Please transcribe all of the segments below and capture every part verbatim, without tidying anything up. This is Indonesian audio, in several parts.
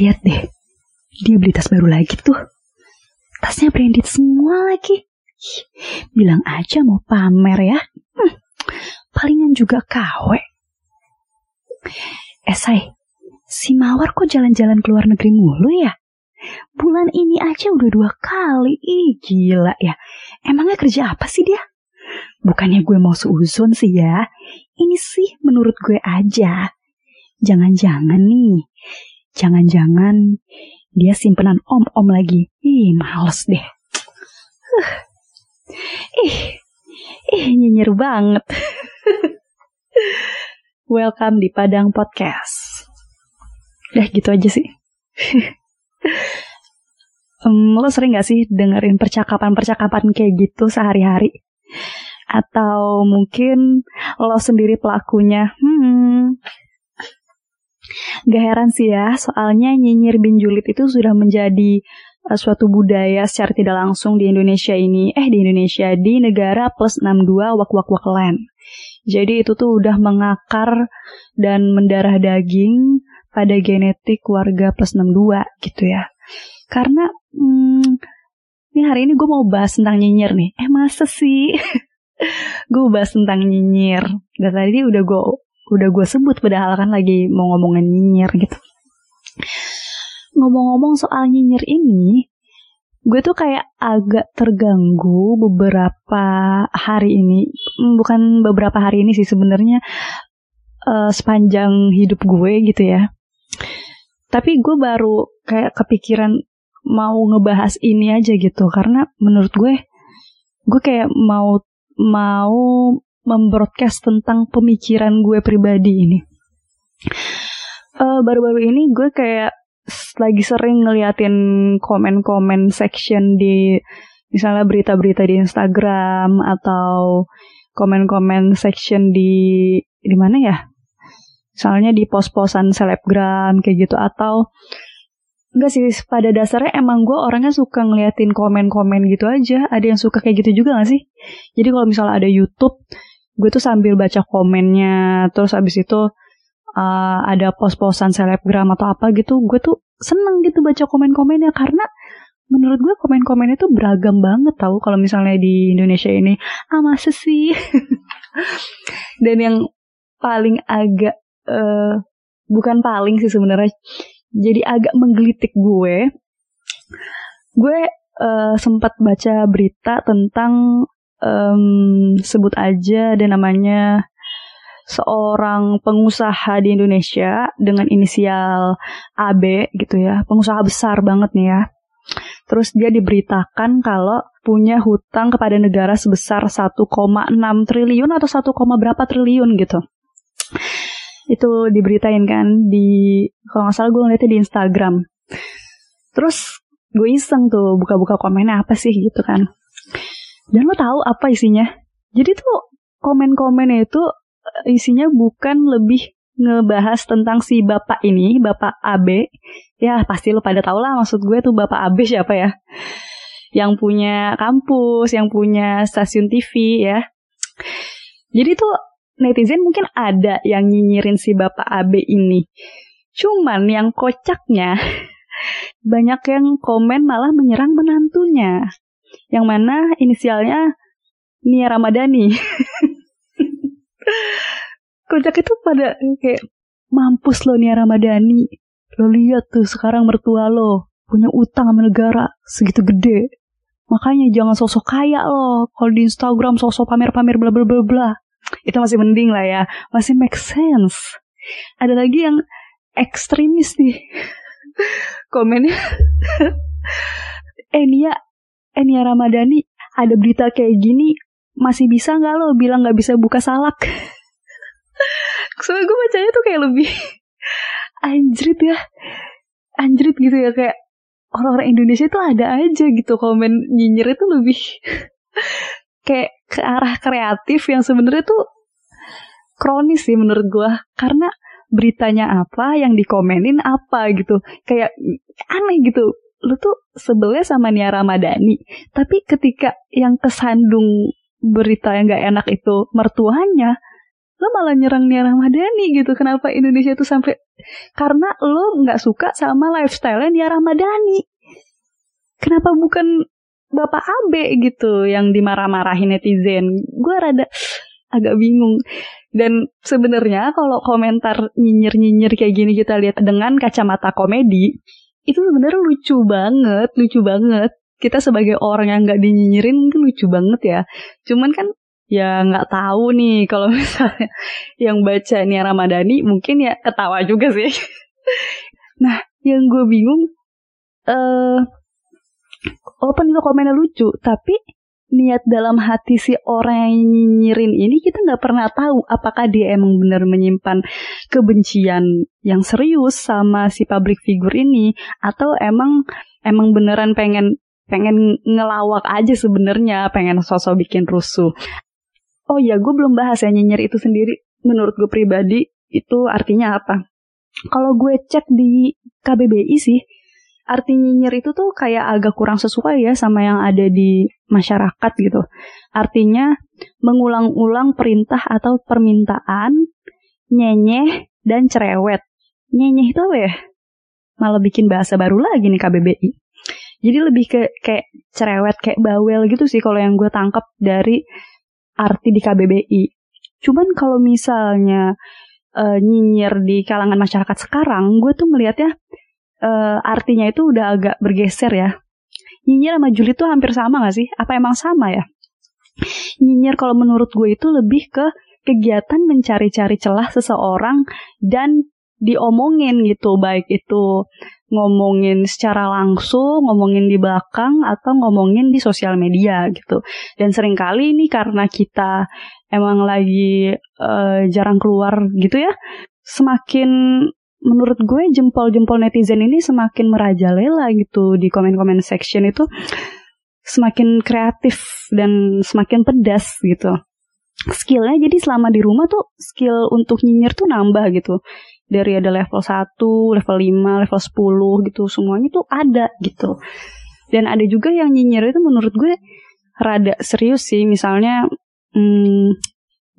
Lihat deh, dia beli tas baru lagi tuh. Tasnya branded semua lagi. Bilang aja mau pamer ya. Hmm, palingan juga K W. Esai, si Mawar kok jalan-jalan ke luar negeri mulu ya? Bulan ini aja udah dua kali. Ih, gila ya. Emangnya kerja apa sih dia? Bukannya gue mau seuzon sih ya. Ini sih menurut gue aja. Jangan-jangan nih, jangan-jangan dia simpenan om-om lagi. Ih, males deh. Huh. Ih, ih nyinyir banget. Welcome di Padang Podcast. Udah gitu aja sih. um, Lo sering gak sih dengerin percakapan-percakapan kayak gitu sehari-hari? Atau mungkin lo sendiri pelakunya? Hmm... Gak heran sih ya, soalnya nyinyir binjulit itu sudah menjadi uh, suatu budaya secara tidak langsung di Indonesia ini. Eh, di Indonesia, di negara plus enam puluh dua wak-wak-wak land. Jadi itu tuh udah mengakar dan mendarah daging pada genetik warga plus enam puluh dua gitu ya. Karena, hmm, ini hari ini gue mau bahas tentang nyinyir nih. Eh, masa sih? Gue bahas tentang nyinyir. Dan tadi udah gue... Udah gue sebut padahal kan lagi mau ngomongin nyinyir gitu. Ngomong-ngomong soal nyinyir ini, gue tuh kayak agak terganggu beberapa hari ini. Bukan beberapa hari ini sih sebenarnya, uh, sepanjang hidup gue gitu ya. Tapi gue baru kayak kepikiran mau ngebahas ini aja gitu. Karena menurut gue, gue kayak mau... Mau... membroadcast tentang pemikiran gue pribadi ini. Uh, baru-baru ini gue kayak lagi sering ngeliatin komen-komen section di misalnya berita-berita di Instagram atau komen-komen section di di mana ya? Misalnya di pos-posan selebgram kayak gitu atau enggak sih, pada dasarnya emang gue orangnya suka ngeliatin komen-komen gitu aja. Ada yang suka kayak gitu juga gak sih? Jadi kalau misalnya ada YouTube, gue tuh sambil baca komennya. Terus abis itu uh, ada pos-posan selebgram atau apa gitu. Gue tuh seneng gitu baca komen-komennya. Karena menurut gue komen-komennya tuh beragam banget tau. Kalau misalnya di Indonesia ini, ah masa sih? Dan yang paling agak, uh, bukan paling sih sebenarnya, jadi agak menggelitik gue, gue uh, sempat baca berita tentang um, sebut aja ada namanya seorang pengusaha di Indonesia dengan inisial A B gitu ya, pengusaha besar banget nih ya. Terus dia diberitakan kalau punya hutang kepada negara sebesar satu koma enam triliun atau satu, berapa triliun gitu. Itu diberitain kan di, kalau gak salah gue ngeliatnya di Instagram. Terus gue iseng tuh buka-buka komennya apa sih gitu kan. Dan lo tahu apa isinya? Jadi tuh komen-komennya itu isinya bukan lebih ngebahas tentang si bapak ini, bapak A B. Ya pasti lo pada tau lah maksud gue tuh bapak A B siapa ya. Yang punya kampus, yang punya stasiun T V ya. Jadi tuh netizen mungkin ada yang nyinyirin si bapak A B ini. Cuman yang kocaknya, banyak yang komen malah menyerang menantunya. Yang mana inisialnya Nia Ramadhani. Kocak itu pada kayak, mampus lo Nia Ramadhani. Lo lihat tuh sekarang mertua lo punya utang sama negara segitu gede. Makanya jangan sosok kaya lo. Kalau di Instagram sosok pamer-pamer bla bla bla bla. Itu masih mending lah ya, masih make sense. Ada lagi yang ekstremis nih komennya. eh Nia eh Nia Ramadhani, ada berita kayak gini masih bisa gak lo bilang gak bisa buka salak? Soalnya gue bacanya tuh kayak lebih anjrit ya, anjrit gitu ya, kayak orang-orang Indonesia tuh ada aja gitu komen nyinyir itu lebih kayak ke arah kreatif yang sebenarnya tuh kronis sih menurut gue. Karena beritanya apa, yang dikomenin apa gitu. Kayak aneh gitu. Lu tuh sebelnya sama Nia Ramadhani, tapi ketika yang kesandung berita yang gak enak itu mertuanya, lo malah nyerang Nia Ramadhani gitu. Kenapa Indonesia tuh sampai, karena lo gak suka sama lifestyle-nya Nia Ramadhani. Kenapa bukan Bapak Abe gitu yang dimarah-marahin netizen. Gue rada agak bingung. Dan sebenarnya kalau komentar nyinyir-nyinyir kayak gini kita lihat dengan kacamata komedi, itu sebenarnya lucu banget, lucu banget. Kita sebagai orang yang nggak dinyinyirin mungkin lucu banget ya. Cuman kan ya nggak tahu nih kalau misalnya yang baca Nia Ramadhani mungkin ya ketawa juga sih. Nah, yang gue bingung, uh, open itu komennya lucu, tapi niat dalam hati si orang yang nyinyirin ini kita gak pernah tahu apakah dia emang benar menyimpan kebencian yang serius sama si public figure ini, atau emang emang beneran pengen pengen ngelawak aja sebenarnya, pengen sosok bikin rusuh. Oh ya, gue belum bahas ya nyinyir itu sendiri menurut gue pribadi itu artinya apa. Kalau gue cek di K B B I sih, arti nyinyir itu tuh kayak agak kurang sesuai ya sama yang ada di masyarakat gitu. Artinya mengulang-ulang perintah atau permintaan, nyenyeh, dan cerewet. Nyenyeh itu apa ya? Malah bikin bahasa baru lagi nih K B B I. Jadi lebih ke kayak cerewet, kayak bawel gitu sih kalau yang gue tangkap dari arti di K B B I. Cuman kalau misalnya e, nyinyir di kalangan masyarakat sekarang, gue tuh ngeliatnya Uh, artinya itu udah agak bergeser ya. Nyinyir sama julid tuh hampir sama gak sih? Apa emang sama ya? Nyinyir kalau menurut gue itu lebih ke kegiatan mencari-cari celah seseorang dan diomongin gitu. Baik itu ngomongin secara langsung, ngomongin di belakang, atau ngomongin di sosial media gitu. Dan seringkali ini karena kita emang lagi uh, jarang keluar gitu ya, semakin menurut gue jempol-jempol netizen ini semakin merajalela gitu di komen-komen section itu, semakin kreatif dan semakin pedas gitu. Skillnya jadi selama di rumah tuh skill untuk nyinyir tuh nambah gitu. Dari ada level satu, level lima, level sepuluh gitu, semuanya tuh ada gitu. Dan ada juga yang nyinyir itu menurut gue rada serius sih, misalnya hmm,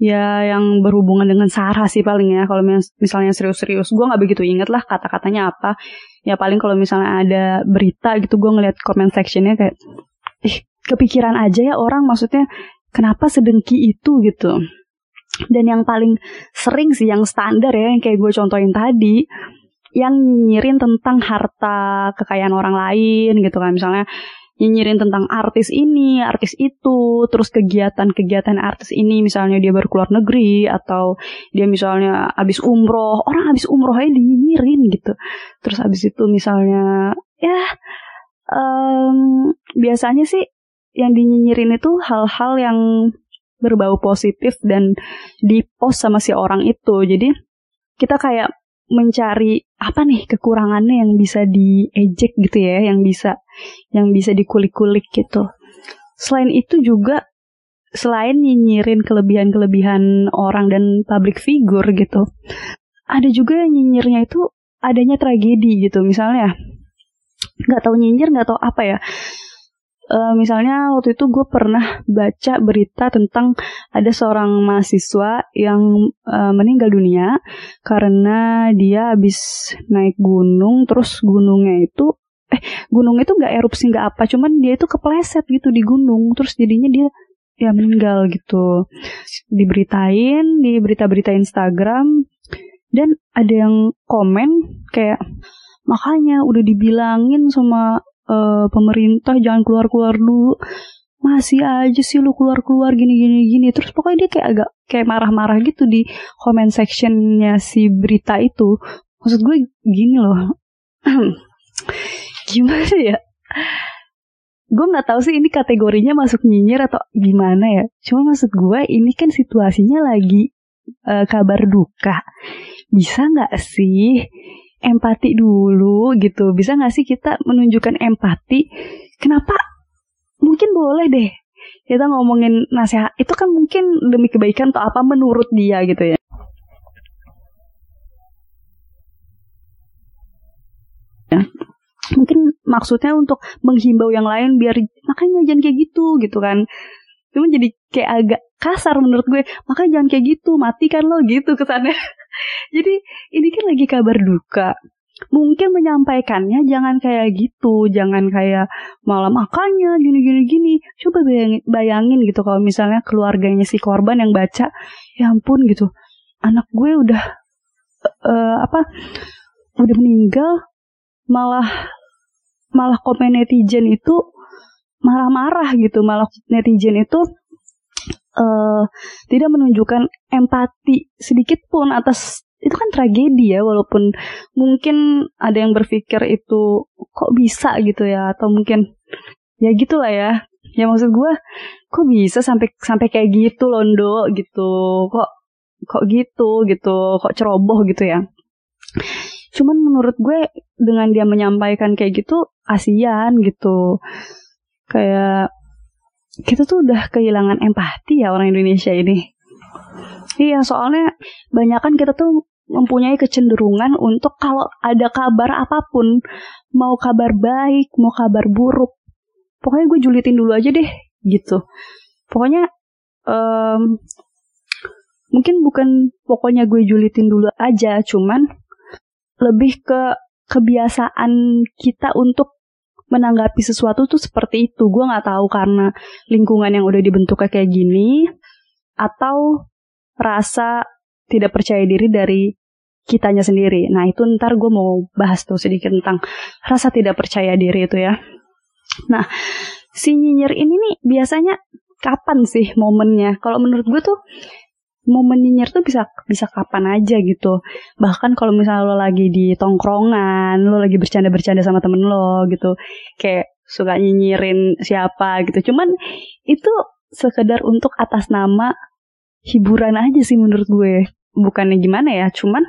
ya yang berhubungan dengan Sarah sih paling ya. Kalau misalnya serius-serius, gue gak begitu inget lah kata-katanya apa. Ya paling kalau misalnya ada berita gitu, gue ngeliat comment sectionnya kayak, ih kepikiran aja ya orang, maksudnya kenapa sedengki itu gitu. Dan yang paling sering sih, yang standar ya, yang kayak gue contohin tadi, yang nyinyirin tentang harta kekayaan orang lain gitu kan. Misalnya nyinyirin tentang artis ini, artis itu, terus kegiatan-kegiatan artis ini, misalnya dia baru keluar negeri, atau dia misalnya abis umroh, orang abis umrohnya nyinyirin gitu. Terus abis itu misalnya, ya, um, biasanya sih yang dinyinyirin itu hal-hal yang berbau positif dan di-post sama si orang itu. Jadi kita kayak mencari apa nih kekurangannya yang bisa diejek gitu ya, yang bisa yang bisa dikulik-kulik gitu. Selain itu juga, selain nyinyirin kelebihan-kelebihan orang dan public figure gitu, ada juga yang nyinyirnya itu adanya tragedi gitu. Misalnya nggak tahu nyinyir, nggak tahu apa ya. E, misalnya waktu itu gue pernah baca berita tentang ada seorang mahasiswa yang e, meninggal dunia karena dia habis naik gunung, terus gunungnya itu eh gunung itu nggak erupsi nggak apa, cuman dia itu kepleset gitu di gunung, terus jadinya dia ya meninggal gitu. Diberitain di berita-berita Instagram, dan ada yang komen kayak, makanya udah dibilangin sama Uh, pemerintah jangan keluar-keluar dulu, masih aja sih lu keluar-keluar gini-gini-gini. Terus pokoknya dia kayak agak kayak marah-marah gitu di comment sectionnya si berita itu. Maksud gue gini loh, gimana ya, gue gak tahu sih ini kategorinya masuk nyinyir atau gimana ya. Cuma maksud gue ini kan situasinya lagi uh, kabar duka. Bisa gak sih empati dulu gitu? Bisa gak sih kita menunjukkan empati? Kenapa? Mungkin boleh deh kita ngomongin nasihat, itu kan mungkin demi kebaikan atau apa menurut dia gitu ya. Ya mungkin maksudnya untuk menghimbau yang lain biar makanya jangan kayak gitu gitu kan. Cuma jadi kayak agak kasar menurut gue. Makanya jangan kayak gitu, matikan lo gitu kesannya. Jadi ini kan lagi kabar duka. Mungkin menyampaikannya jangan kayak gitu, jangan kayak malah makanya gini-gini-gini. Coba bayangin, bayangin gitu kalau misalnya keluarganya si korban yang baca, ya ampun gitu, anak gue udah uh, apa udah meninggal, malah malah komen netizen itu marah-marah gitu, malah netizen itu uh, tidak menunjukkan empati sedikit pun atas. Itu kan tragedi ya, walaupun mungkin ada yang berpikir itu kok bisa gitu ya, atau mungkin ya gitulah ya. Ya maksud gue, kok bisa sampai sampai kayak gitu londo gitu, kok kok gitu gitu, kok ceroboh gitu ya. Cuman menurut gue dengan dia menyampaikan kayak gitu, kasihan gitu. Kayak kita tuh udah kehilangan empati ya orang Indonesia ini. Iya, soalnya banyakan kita tuh mempunyai kecenderungan untuk kalau ada kabar apapun, mau kabar baik, mau kabar buruk, pokoknya gue julitin dulu aja deh, gitu. Pokoknya, um, mungkin bukan pokoknya gue julitin dulu aja, cuman lebih ke kebiasaan kita untuk menanggapi sesuatu tuh seperti itu. Gue gak tahu karena lingkungan yang udah dibentuknya kayak gini, atau rasa tidak percaya diri dari kitanya sendiri. Nah itu ntar gue mau bahas tuh sedikit tentang rasa tidak percaya diri itu ya. Nah si nyinyir ini nih biasanya kapan sih momennya? Kalau menurut gue tuh momen nyinyir tuh bisa bisa kapan aja gitu. Bahkan kalau misalnya lo lagi di tongkrongan, lo lagi bercanda-bercanda sama temen lo gitu, kayak suka nyinyirin siapa gitu. Cuman itu sekedar untuk atas nama hiburan aja sih menurut gue. Bukannya gimana ya, cuman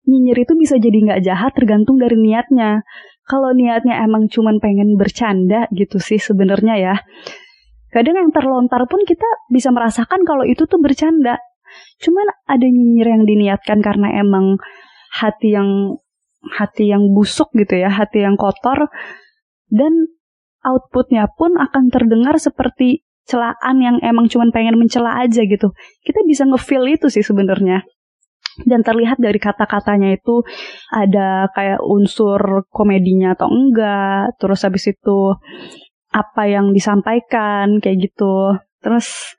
nyinyir itu bisa jadi gak jahat tergantung dari niatnya. Kalau niatnya emang cuman pengen bercanda gitu sih sebenarnya ya. Kadang yang terlontar pun kita bisa merasakan kalau itu tuh bercanda. Cuman ada nyinyir yang diniatkan karena emang hati yang hati yang busuk gitu ya, hati yang kotor. Dan outputnya pun akan terdengar seperti celaan yang emang cuman pengen mencela aja gitu. Kita bisa nge-feel itu sih sebenarnya. Dan terlihat dari kata-katanya itu ada kayak unsur komedinya atau enggak, terus habis itu apa yang disampaikan kayak gitu. Terus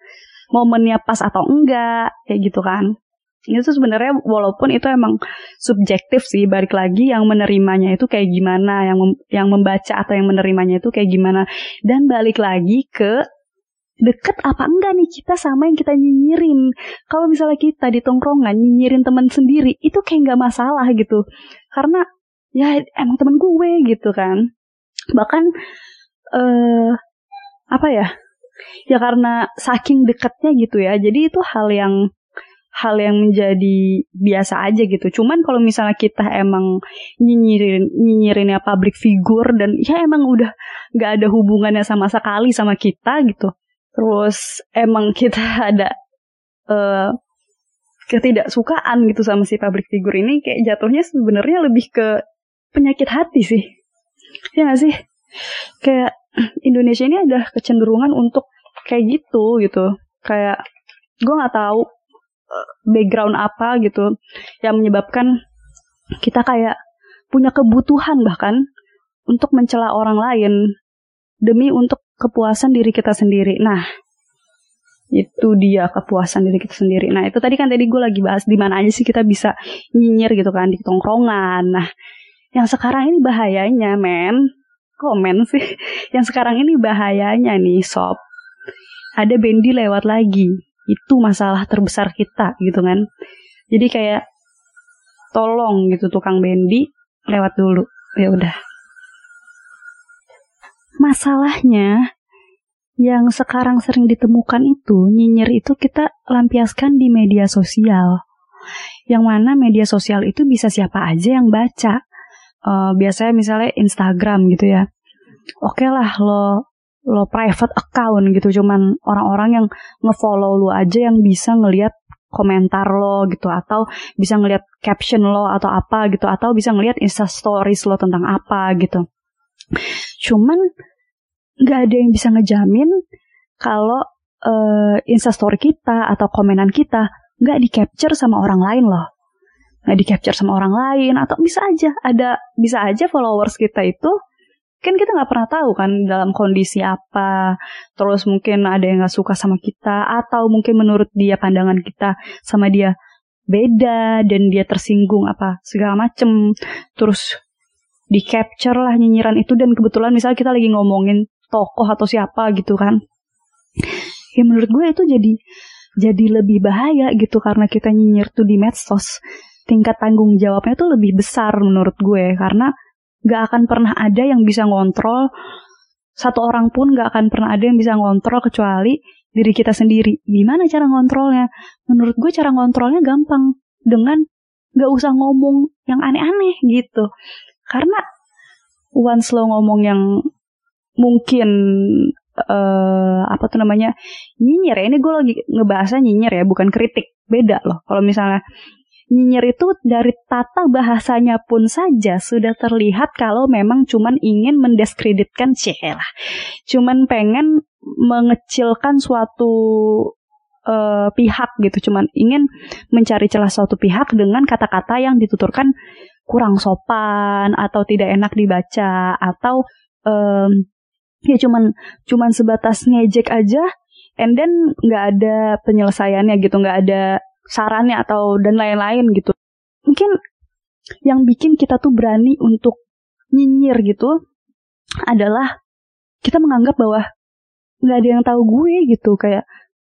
momennya pas atau enggak kayak gitu kan. Itu sebenarnya walaupun itu emang subjektif sih, balik lagi yang menerimanya itu kayak gimana, yang mem- yang membaca atau yang menerimanya itu kayak gimana. Dan balik lagi ke deket apa enggak nih kita sama yang kita nyinyirin. Kalau misalnya kita di tongkrongan nyinyirin teman sendiri, itu kayak gak masalah gitu. Karena ya emang teman gue gitu kan. Bahkan uh, apa ya, ya karena saking deketnya gitu ya. Jadi itu hal yang hal yang menjadi biasa aja gitu. Cuman kalau misalnya kita emang nyinyirin nyinyirinnya public figure dan ya emang udah gak ada hubungannya sama sekali sama kita gitu. Terus emang kita ada uh, ketidaksukaan gitu sama si public figure ini, kayak jatuhnya sebenarnya lebih ke penyakit hati sih. Ya gak sih? Kayak Indonesia ini ada kecenderungan untuk kayak gitu gitu. Kayak gue gak tahu uh, background apa gitu yang menyebabkan kita kayak punya kebutuhan bahkan untuk mencela orang lain demi untuk kepuasan diri kita sendiri. Nah, itu dia kepuasan diri kita sendiri. Nah, itu tadi kan tadi gue lagi bahas di mana aja sih kita bisa nyinyir gitu kan, di tongkrongan. Nah, yang sekarang ini bahayanya, men. Komen sih. Yang sekarang ini bahayanya nih, sob. Ada bendi lewat lagi. Itu masalah terbesar kita gitu kan. Jadi kayak tolong gitu tukang bendi lewat dulu. Ya udah. Masalahnya yang sekarang sering ditemukan itu, nyinyir itu kita lampiaskan di media sosial. Yang mana media sosial itu bisa siapa aja yang baca. Uh, biasanya misalnya Instagram gitu ya. Oke lah lo, lo private account gitu. Cuman orang-orang yang nge-follow lo aja yang bisa ngelihat komentar lo gitu. Atau bisa ngelihat caption lo atau apa gitu. Atau bisa ngelihat Insta stories lo tentang apa gitu. Cuman gak ada yang bisa ngejamin kalau uh, Instastory kita atau komenan kita nggak di-capture sama orang lain loh. Nggak di-capture sama orang lain, atau bisa aja ada, bisa aja followers kita itu kan kita nggak pernah tahu kan dalam kondisi apa, terus mungkin ada yang nggak suka sama kita, atau mungkin menurut dia pandangan kita sama dia beda dan dia tersinggung apa segala macem, terus di capture lah nyinyiran itu. Dan kebetulan misalnya kita lagi ngomongin tokoh atau siapa gitu kan, ya menurut gue itu jadi jadi lebih bahaya gitu, karena kita nyinyir tuh di medsos tingkat tanggung jawabnya tuh lebih besar menurut gue, karena gak akan pernah ada yang bisa ngontrol, satu orang pun gak akan pernah ada yang bisa ngontrol kecuali diri kita sendiri. Gimana cara ngontrolnya? Menurut gue cara ngontrolnya gampang, dengan gak usah ngomong yang aneh-aneh gitu. Karena once lo ngomong yang mungkin uh, apa tuh namanya, nyinyir ya, ini gue lagi ngebahasnya nyinyir ya, bukan kritik, beda loh. Kalau misalnya nyinyir itu dari tata bahasanya pun saja sudah terlihat kalau memang cuman ingin mendiskreditkan, cielah, cuman pengen mengecilkan suatu uh, pihak gitu, cuman ingin mencari celah suatu pihak dengan kata-kata yang dituturkan kurang sopan atau tidak enak dibaca, atau um, ya cuman cuman sebatas ngejek aja, and then nggak ada penyelesaiannya gitu, nggak ada sarannya atau dan lain-lain gitu. Mungkin yang bikin kita tuh berani untuk nyinyir gitu adalah kita menganggap bahwa nggak ada yang tahu gue gitu, kayak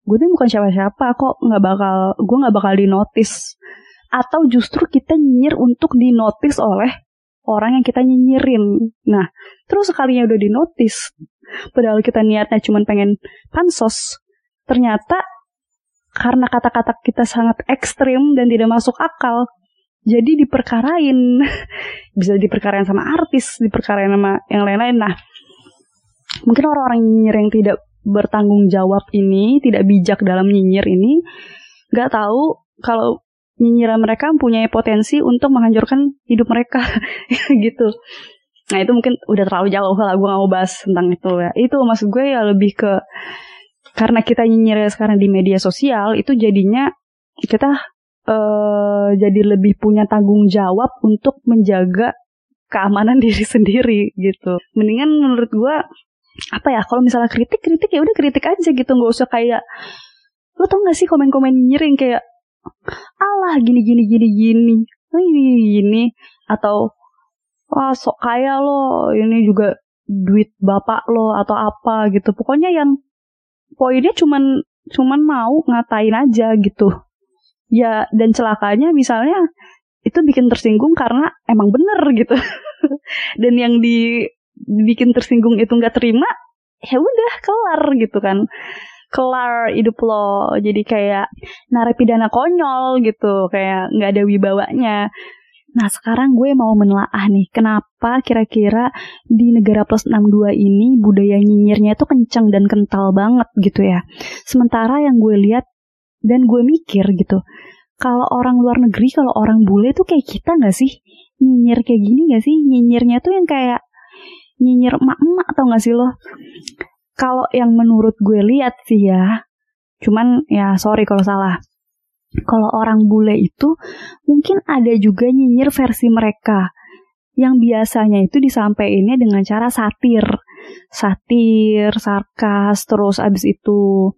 gue tuh bukan siapa-siapa kok, nggak bakal gue nggak bakal dinotis. Atau justru kita nyinyir untuk dinotis oleh orang yang kita nyinyirin. Nah, terus sekalinya udah dinotis, padahal kita niatnya cuma pengen pansos, ternyata karena kata-kata kita sangat ekstrim dan tidak masuk akal, jadi diperkarain. Bisa diperkarain sama artis, diperkarain sama yang lain-lain. Nah, mungkin orang-orang nyinyir yang tidak bertanggung jawab ini, tidak bijak dalam nyinyir ini, gak tahu kalau nyinyiran mereka mempunyai potensi untuk menghancurkan hidup mereka gitu. Nah, itu mungkin udah terlalu jauh lah, gue gak mau bahas tentang itu ya. Itu maksud gue ya lebih ke, karena kita nyinyir sekarang di media sosial, itu jadinya kita uh, jadi lebih punya tanggung jawab untuk menjaga keamanan diri sendiri gitu. Mendingan menurut gue, apa ya, kalau misalnya kritik, kritik ya udah kritik aja gitu. Gak usah kayak, lo tau gak sih komen-komen nyinyir kayak, alah gini gini gini gini, gini gini, atau wah sok kaya lo, ini juga duit bapak lo atau apa gitu. Pokoknya yang poinnya cuman cuman mau ngatain aja gitu. Ya, dan celakanya misalnya itu bikin tersinggung karena emang bener gitu. Dan yang di, dibikin tersinggung itu nggak terima, ya udah kelar gitu kan. Kelar hidup lo, jadi kayak narapidana konyol gitu, kayak nggak ada wibawanya. Nah, sekarang gue mau menelaah nih, kenapa kira-kira di negara plus enam puluh dua ini budaya nyinyirnya itu kencang dan kental banget gitu ya. Sementara yang gue lihat dan gue mikir gitu, kalau orang luar negeri, kalau orang bule tuh kayak kita gak sih? Nyinyir kayak gini gak sih? Nyinyirnya tuh yang kayak nyinyir emak-emak, tau gak sih lo? Kalau yang menurut gue lihat sih ya, cuman ya sorry kalau salah, kalau orang bule itu mungkin ada juga nyinyir versi mereka, yang biasanya itu disampaikannya dengan cara satir, satir, sarkas, terus abis itu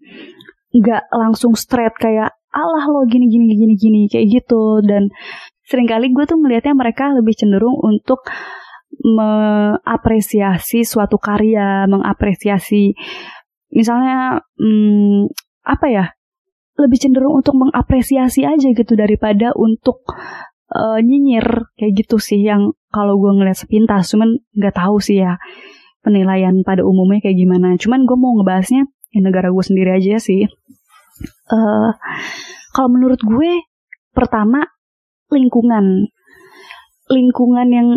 nggak langsung straight kayak alah lo gini gini gini gini kayak gitu. Dan seringkali gue tuh melihatnya mereka lebih cenderung untuk mengapresiasi suatu karya, mengapresiasi misalnya hmm, apa ya? lebih cenderung untuk mengapresiasi aja gitu daripada untuk uh, nyinyir kayak gitu sih, yang kalau gue ngeliat sepintas, cuman nggak tahu sih ya penilaian pada umumnya kayak gimana. Cuman gue mau ngebahasnya ya negara gue sendiri aja sih. Uh, kalau menurut gue, pertama lingkungan, lingkungan yang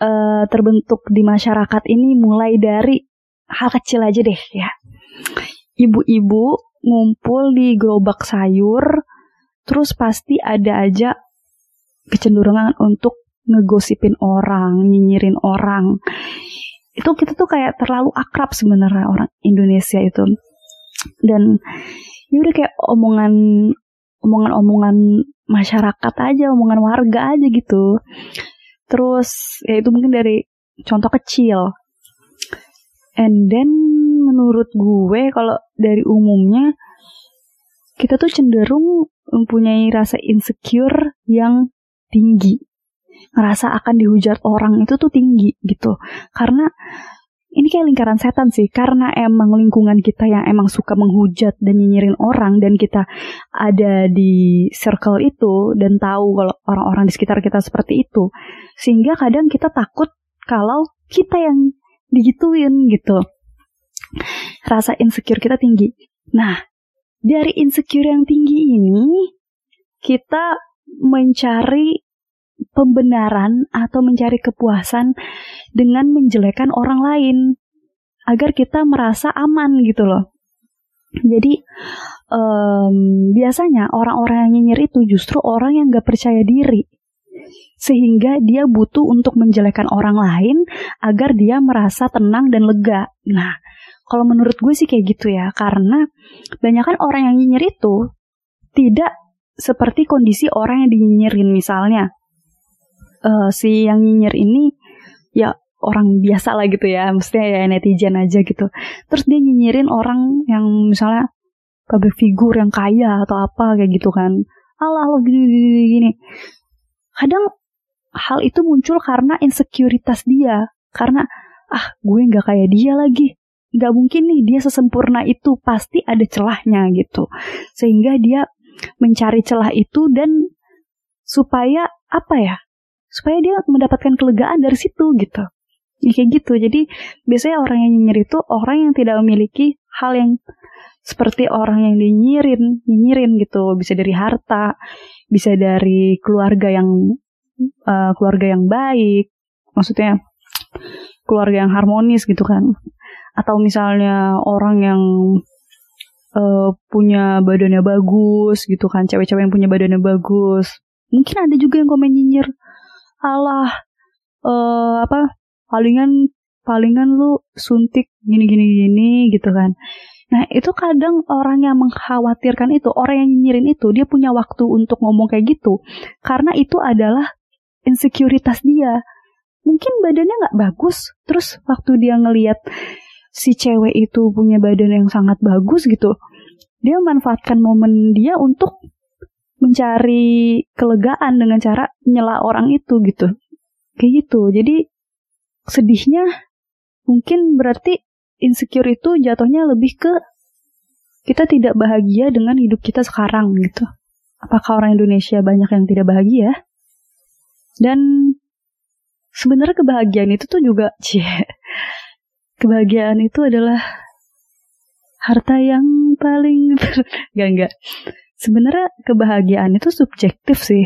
uh, terbentuk di masyarakat ini mulai dari hal kecil aja deh ya. Ibu-ibu ngumpul di gerobak sayur, terus pasti ada aja kecenderungan untuk ngegosipin orang, nyinyirin orang. Itu kita tuh kayak terlalu akrab sebenarnya orang Indonesia itu. Dan ya udah kayak omongan omongan-omongan masyarakat aja, omongan warga aja gitu. Terus ya itu mungkin dari contoh kecil. And then menurut gue kalau dari umumnya kita tuh cenderung mempunyai rasa insecure yang tinggi. Ngerasa akan dihujat orang itu tuh tinggi gitu. Karena ini kayak lingkaran setan sih, karena emang lingkungan kita yang emang suka menghujat dan nyinyirin orang, dan kita ada di circle itu dan tahu kalau orang-orang di sekitar kita seperti itu, sehingga kadang kita takut kalau kita yang digituin gitu. Rasa insecure kita tinggi. Nah, dari insecure yang tinggi ini kita mencari pembenaran atau mencari kepuasan dengan menjelekan orang lain agar kita merasa aman gitu loh. Jadi um, biasanya orang-orang yang nyinyir itu justru orang yang gak percaya diri, sehingga dia butuh untuk menjelekan orang lain agar dia merasa tenang dan lega. Nah, kalau menurut gue sih kayak gitu ya, karena banyakan orang yang nyinyir itu tidak seperti kondisi orang yang dinyinyirin. Misalnya Uh, si yang nyinyir ini ya orang biasa lah gitu ya, maksudnya ya netizen aja gitu. Terus dia nyinyirin orang yang misalnya public figure yang kaya atau apa kayak gitu kan, Allah lo gini-gini. Kadang hal itu muncul karena insekuritas dia, karena ah gue gak kayak dia lagi, gak mungkin nih dia sesempurna itu, pasti ada celahnya gitu. Sehingga dia mencari celah itu, dan supaya apa ya, supaya dia mendapatkan kelegaan dari situ gitu. Ya kayak gitu. Jadi biasanya orang yang nyinyir itu orang yang tidak memiliki hal yang seperti orang yang dinyirin, nyinyirin gitu. Bisa dari harta, bisa dari keluarga yang uh, keluarga yang baik, maksudnya keluarga yang harmonis gitu kan. Atau misalnya orang yang uh, punya badannya bagus gitu kan, cewek-cewek yang punya badannya bagus. Mungkin ada juga yang komen nyinyir, alah, uh, apa, palingan, palingan lu suntik gini-gini-gini gitu kan. Nah itu kadang orang yang mengkhawatirkan itu, orang yang nyinyirin itu, dia punya waktu untuk ngomong kayak gitu, karena itu adalah insekuritas dia. Mungkin badannya gak bagus, terus waktu dia ngelihat si cewek itu punya badan yang sangat bagus gitu, dia manfaatkan momen dia untuk mencari kelegaan dengan cara nyela orang itu gitu. Kayak gitu. Jadi sedihnya mungkin berarti insecure itu jatuhnya lebih ke kita tidak bahagia dengan hidup kita sekarang gitu. Apakah orang Indonesia banyak yang tidak bahagia? Dan sebenarnya kebahagiaan itu tuh juga cie. Kebahagiaan itu adalah harta yang paling enggak enggak. Sebenarnya kebahagiaan itu subjektif sih.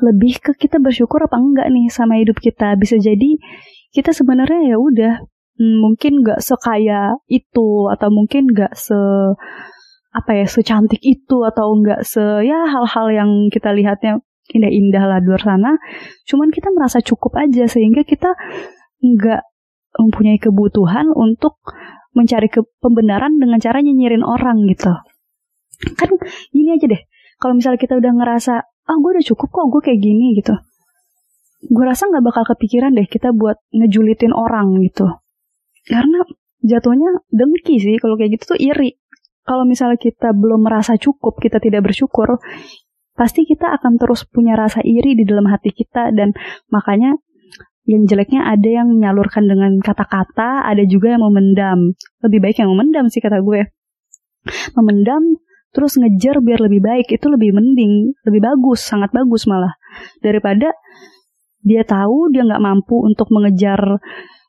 Lebih ke kita bersyukur apa enggak nih sama hidup kita. Bisa jadi kita sebenarnya ya udah mungkin enggak sekaya itu, atau mungkin enggak se apa ya secantik itu, atau enggak se ya hal-hal yang kita lihatnya indah-indah lah di luar sana. Cuman kita merasa cukup aja, sehingga kita enggak mempunyai kebutuhan untuk mencari ke- pembenaran dengan cara nyinyirin orang gitu. Kan gini aja deh, kalau misalnya kita udah ngerasa ah oh, gue udah cukup kok, gue kayak gini gitu, gue rasa gak bakal kepikiran deh kita buat ngejulitin orang gitu. Karena jatuhnya dengki sih kalau kayak gitu tuh, iri. Kalau misalnya kita belum merasa cukup, kita tidak bersyukur, pasti kita akan terus punya rasa iri di dalam hati kita. Dan makanya yang jeleknya ada yang menyalurkan dengan kata-kata, ada juga yang memendam. Lebih baik yang memendam sih kata gue. Memendam terus ngejar biar lebih baik, itu lebih mending, lebih bagus, sangat bagus malah. Daripada dia tahu dia gak mampu untuk mengejar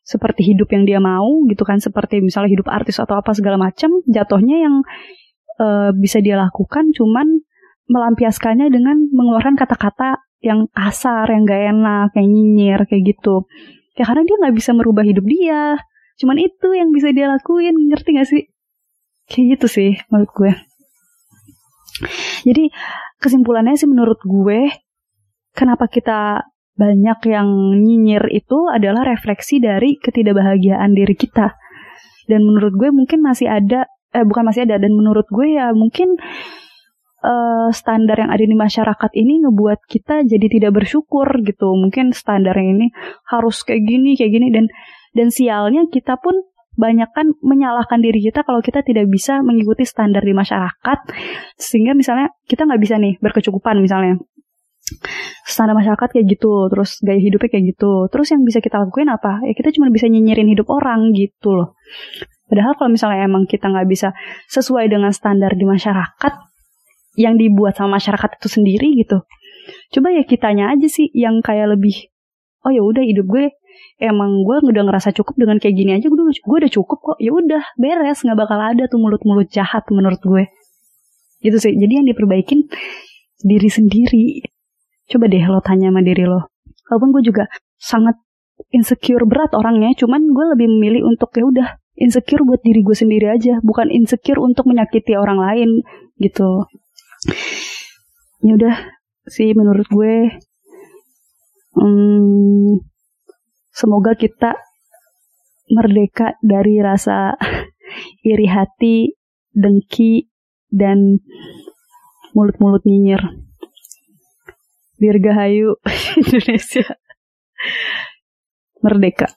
seperti hidup yang dia mau gitu kan, seperti misalnya hidup artis atau apa segala macam. Jatuhnya yang e, bisa dia lakukan cuman melampiaskannya dengan mengeluarkan kata-kata yang kasar, yang gak enak, yang nyinyir, kayak gitu. Ya karena dia gak bisa merubah hidup dia, cuman itu yang bisa dia lakuin, ngerti gak sih? Kayak gitu sih menurut gue. Jadi kesimpulannya sih menurut gue, kenapa kita banyak yang nyinyir itu adalah refleksi dari ketidakbahagiaan diri kita. Dan menurut gue mungkin masih ada eh, bukan masih ada. Dan menurut gue ya mungkin uh, standar yang ada di masyarakat ini ngebuat kita jadi tidak bersyukur gitu. Mungkin standar yang ini harus kayak gini, kayak gini. Dan dan sialnya kita pun banyak kan menyalahkan diri kita kalau kita tidak bisa mengikuti standar di masyarakat, sehingga misalnya kita nggak bisa nih berkecukupan, misalnya standar masyarakat kayak gitu, terus gaya hidupnya kayak gitu, terus yang bisa kita lakuin apa? Ya kita cuma bisa nyinyirin hidup orang gitu loh. Padahal kalau misalnya emang kita nggak bisa sesuai dengan standar di masyarakat yang dibuat sama masyarakat itu sendiri gitu, coba ya kitanya aja sih yang kayak lebih, oh ya udah hidup gue emang gue udah ngerasa cukup dengan kayak gini aja, gue udah, gue udah cukup kok, ya udah beres, nggak bakal ada tuh mulut-mulut jahat menurut gue gitu sih. Jadi yang diperbaikin diri sendiri. Coba deh lo tanya sama diri lo, walaupun gue juga sangat insecure berat orangnya, cuman gue lebih memilih untuk ya udah insecure buat diri gue sendiri aja, bukan insecure untuk menyakiti orang lain gitu. Ya udah sih menurut gue, hmm, semoga kita merdeka dari rasa iri hati, dengki, dan mulut-mulut nyinyir. Dirgahayu Indonesia. Merdeka.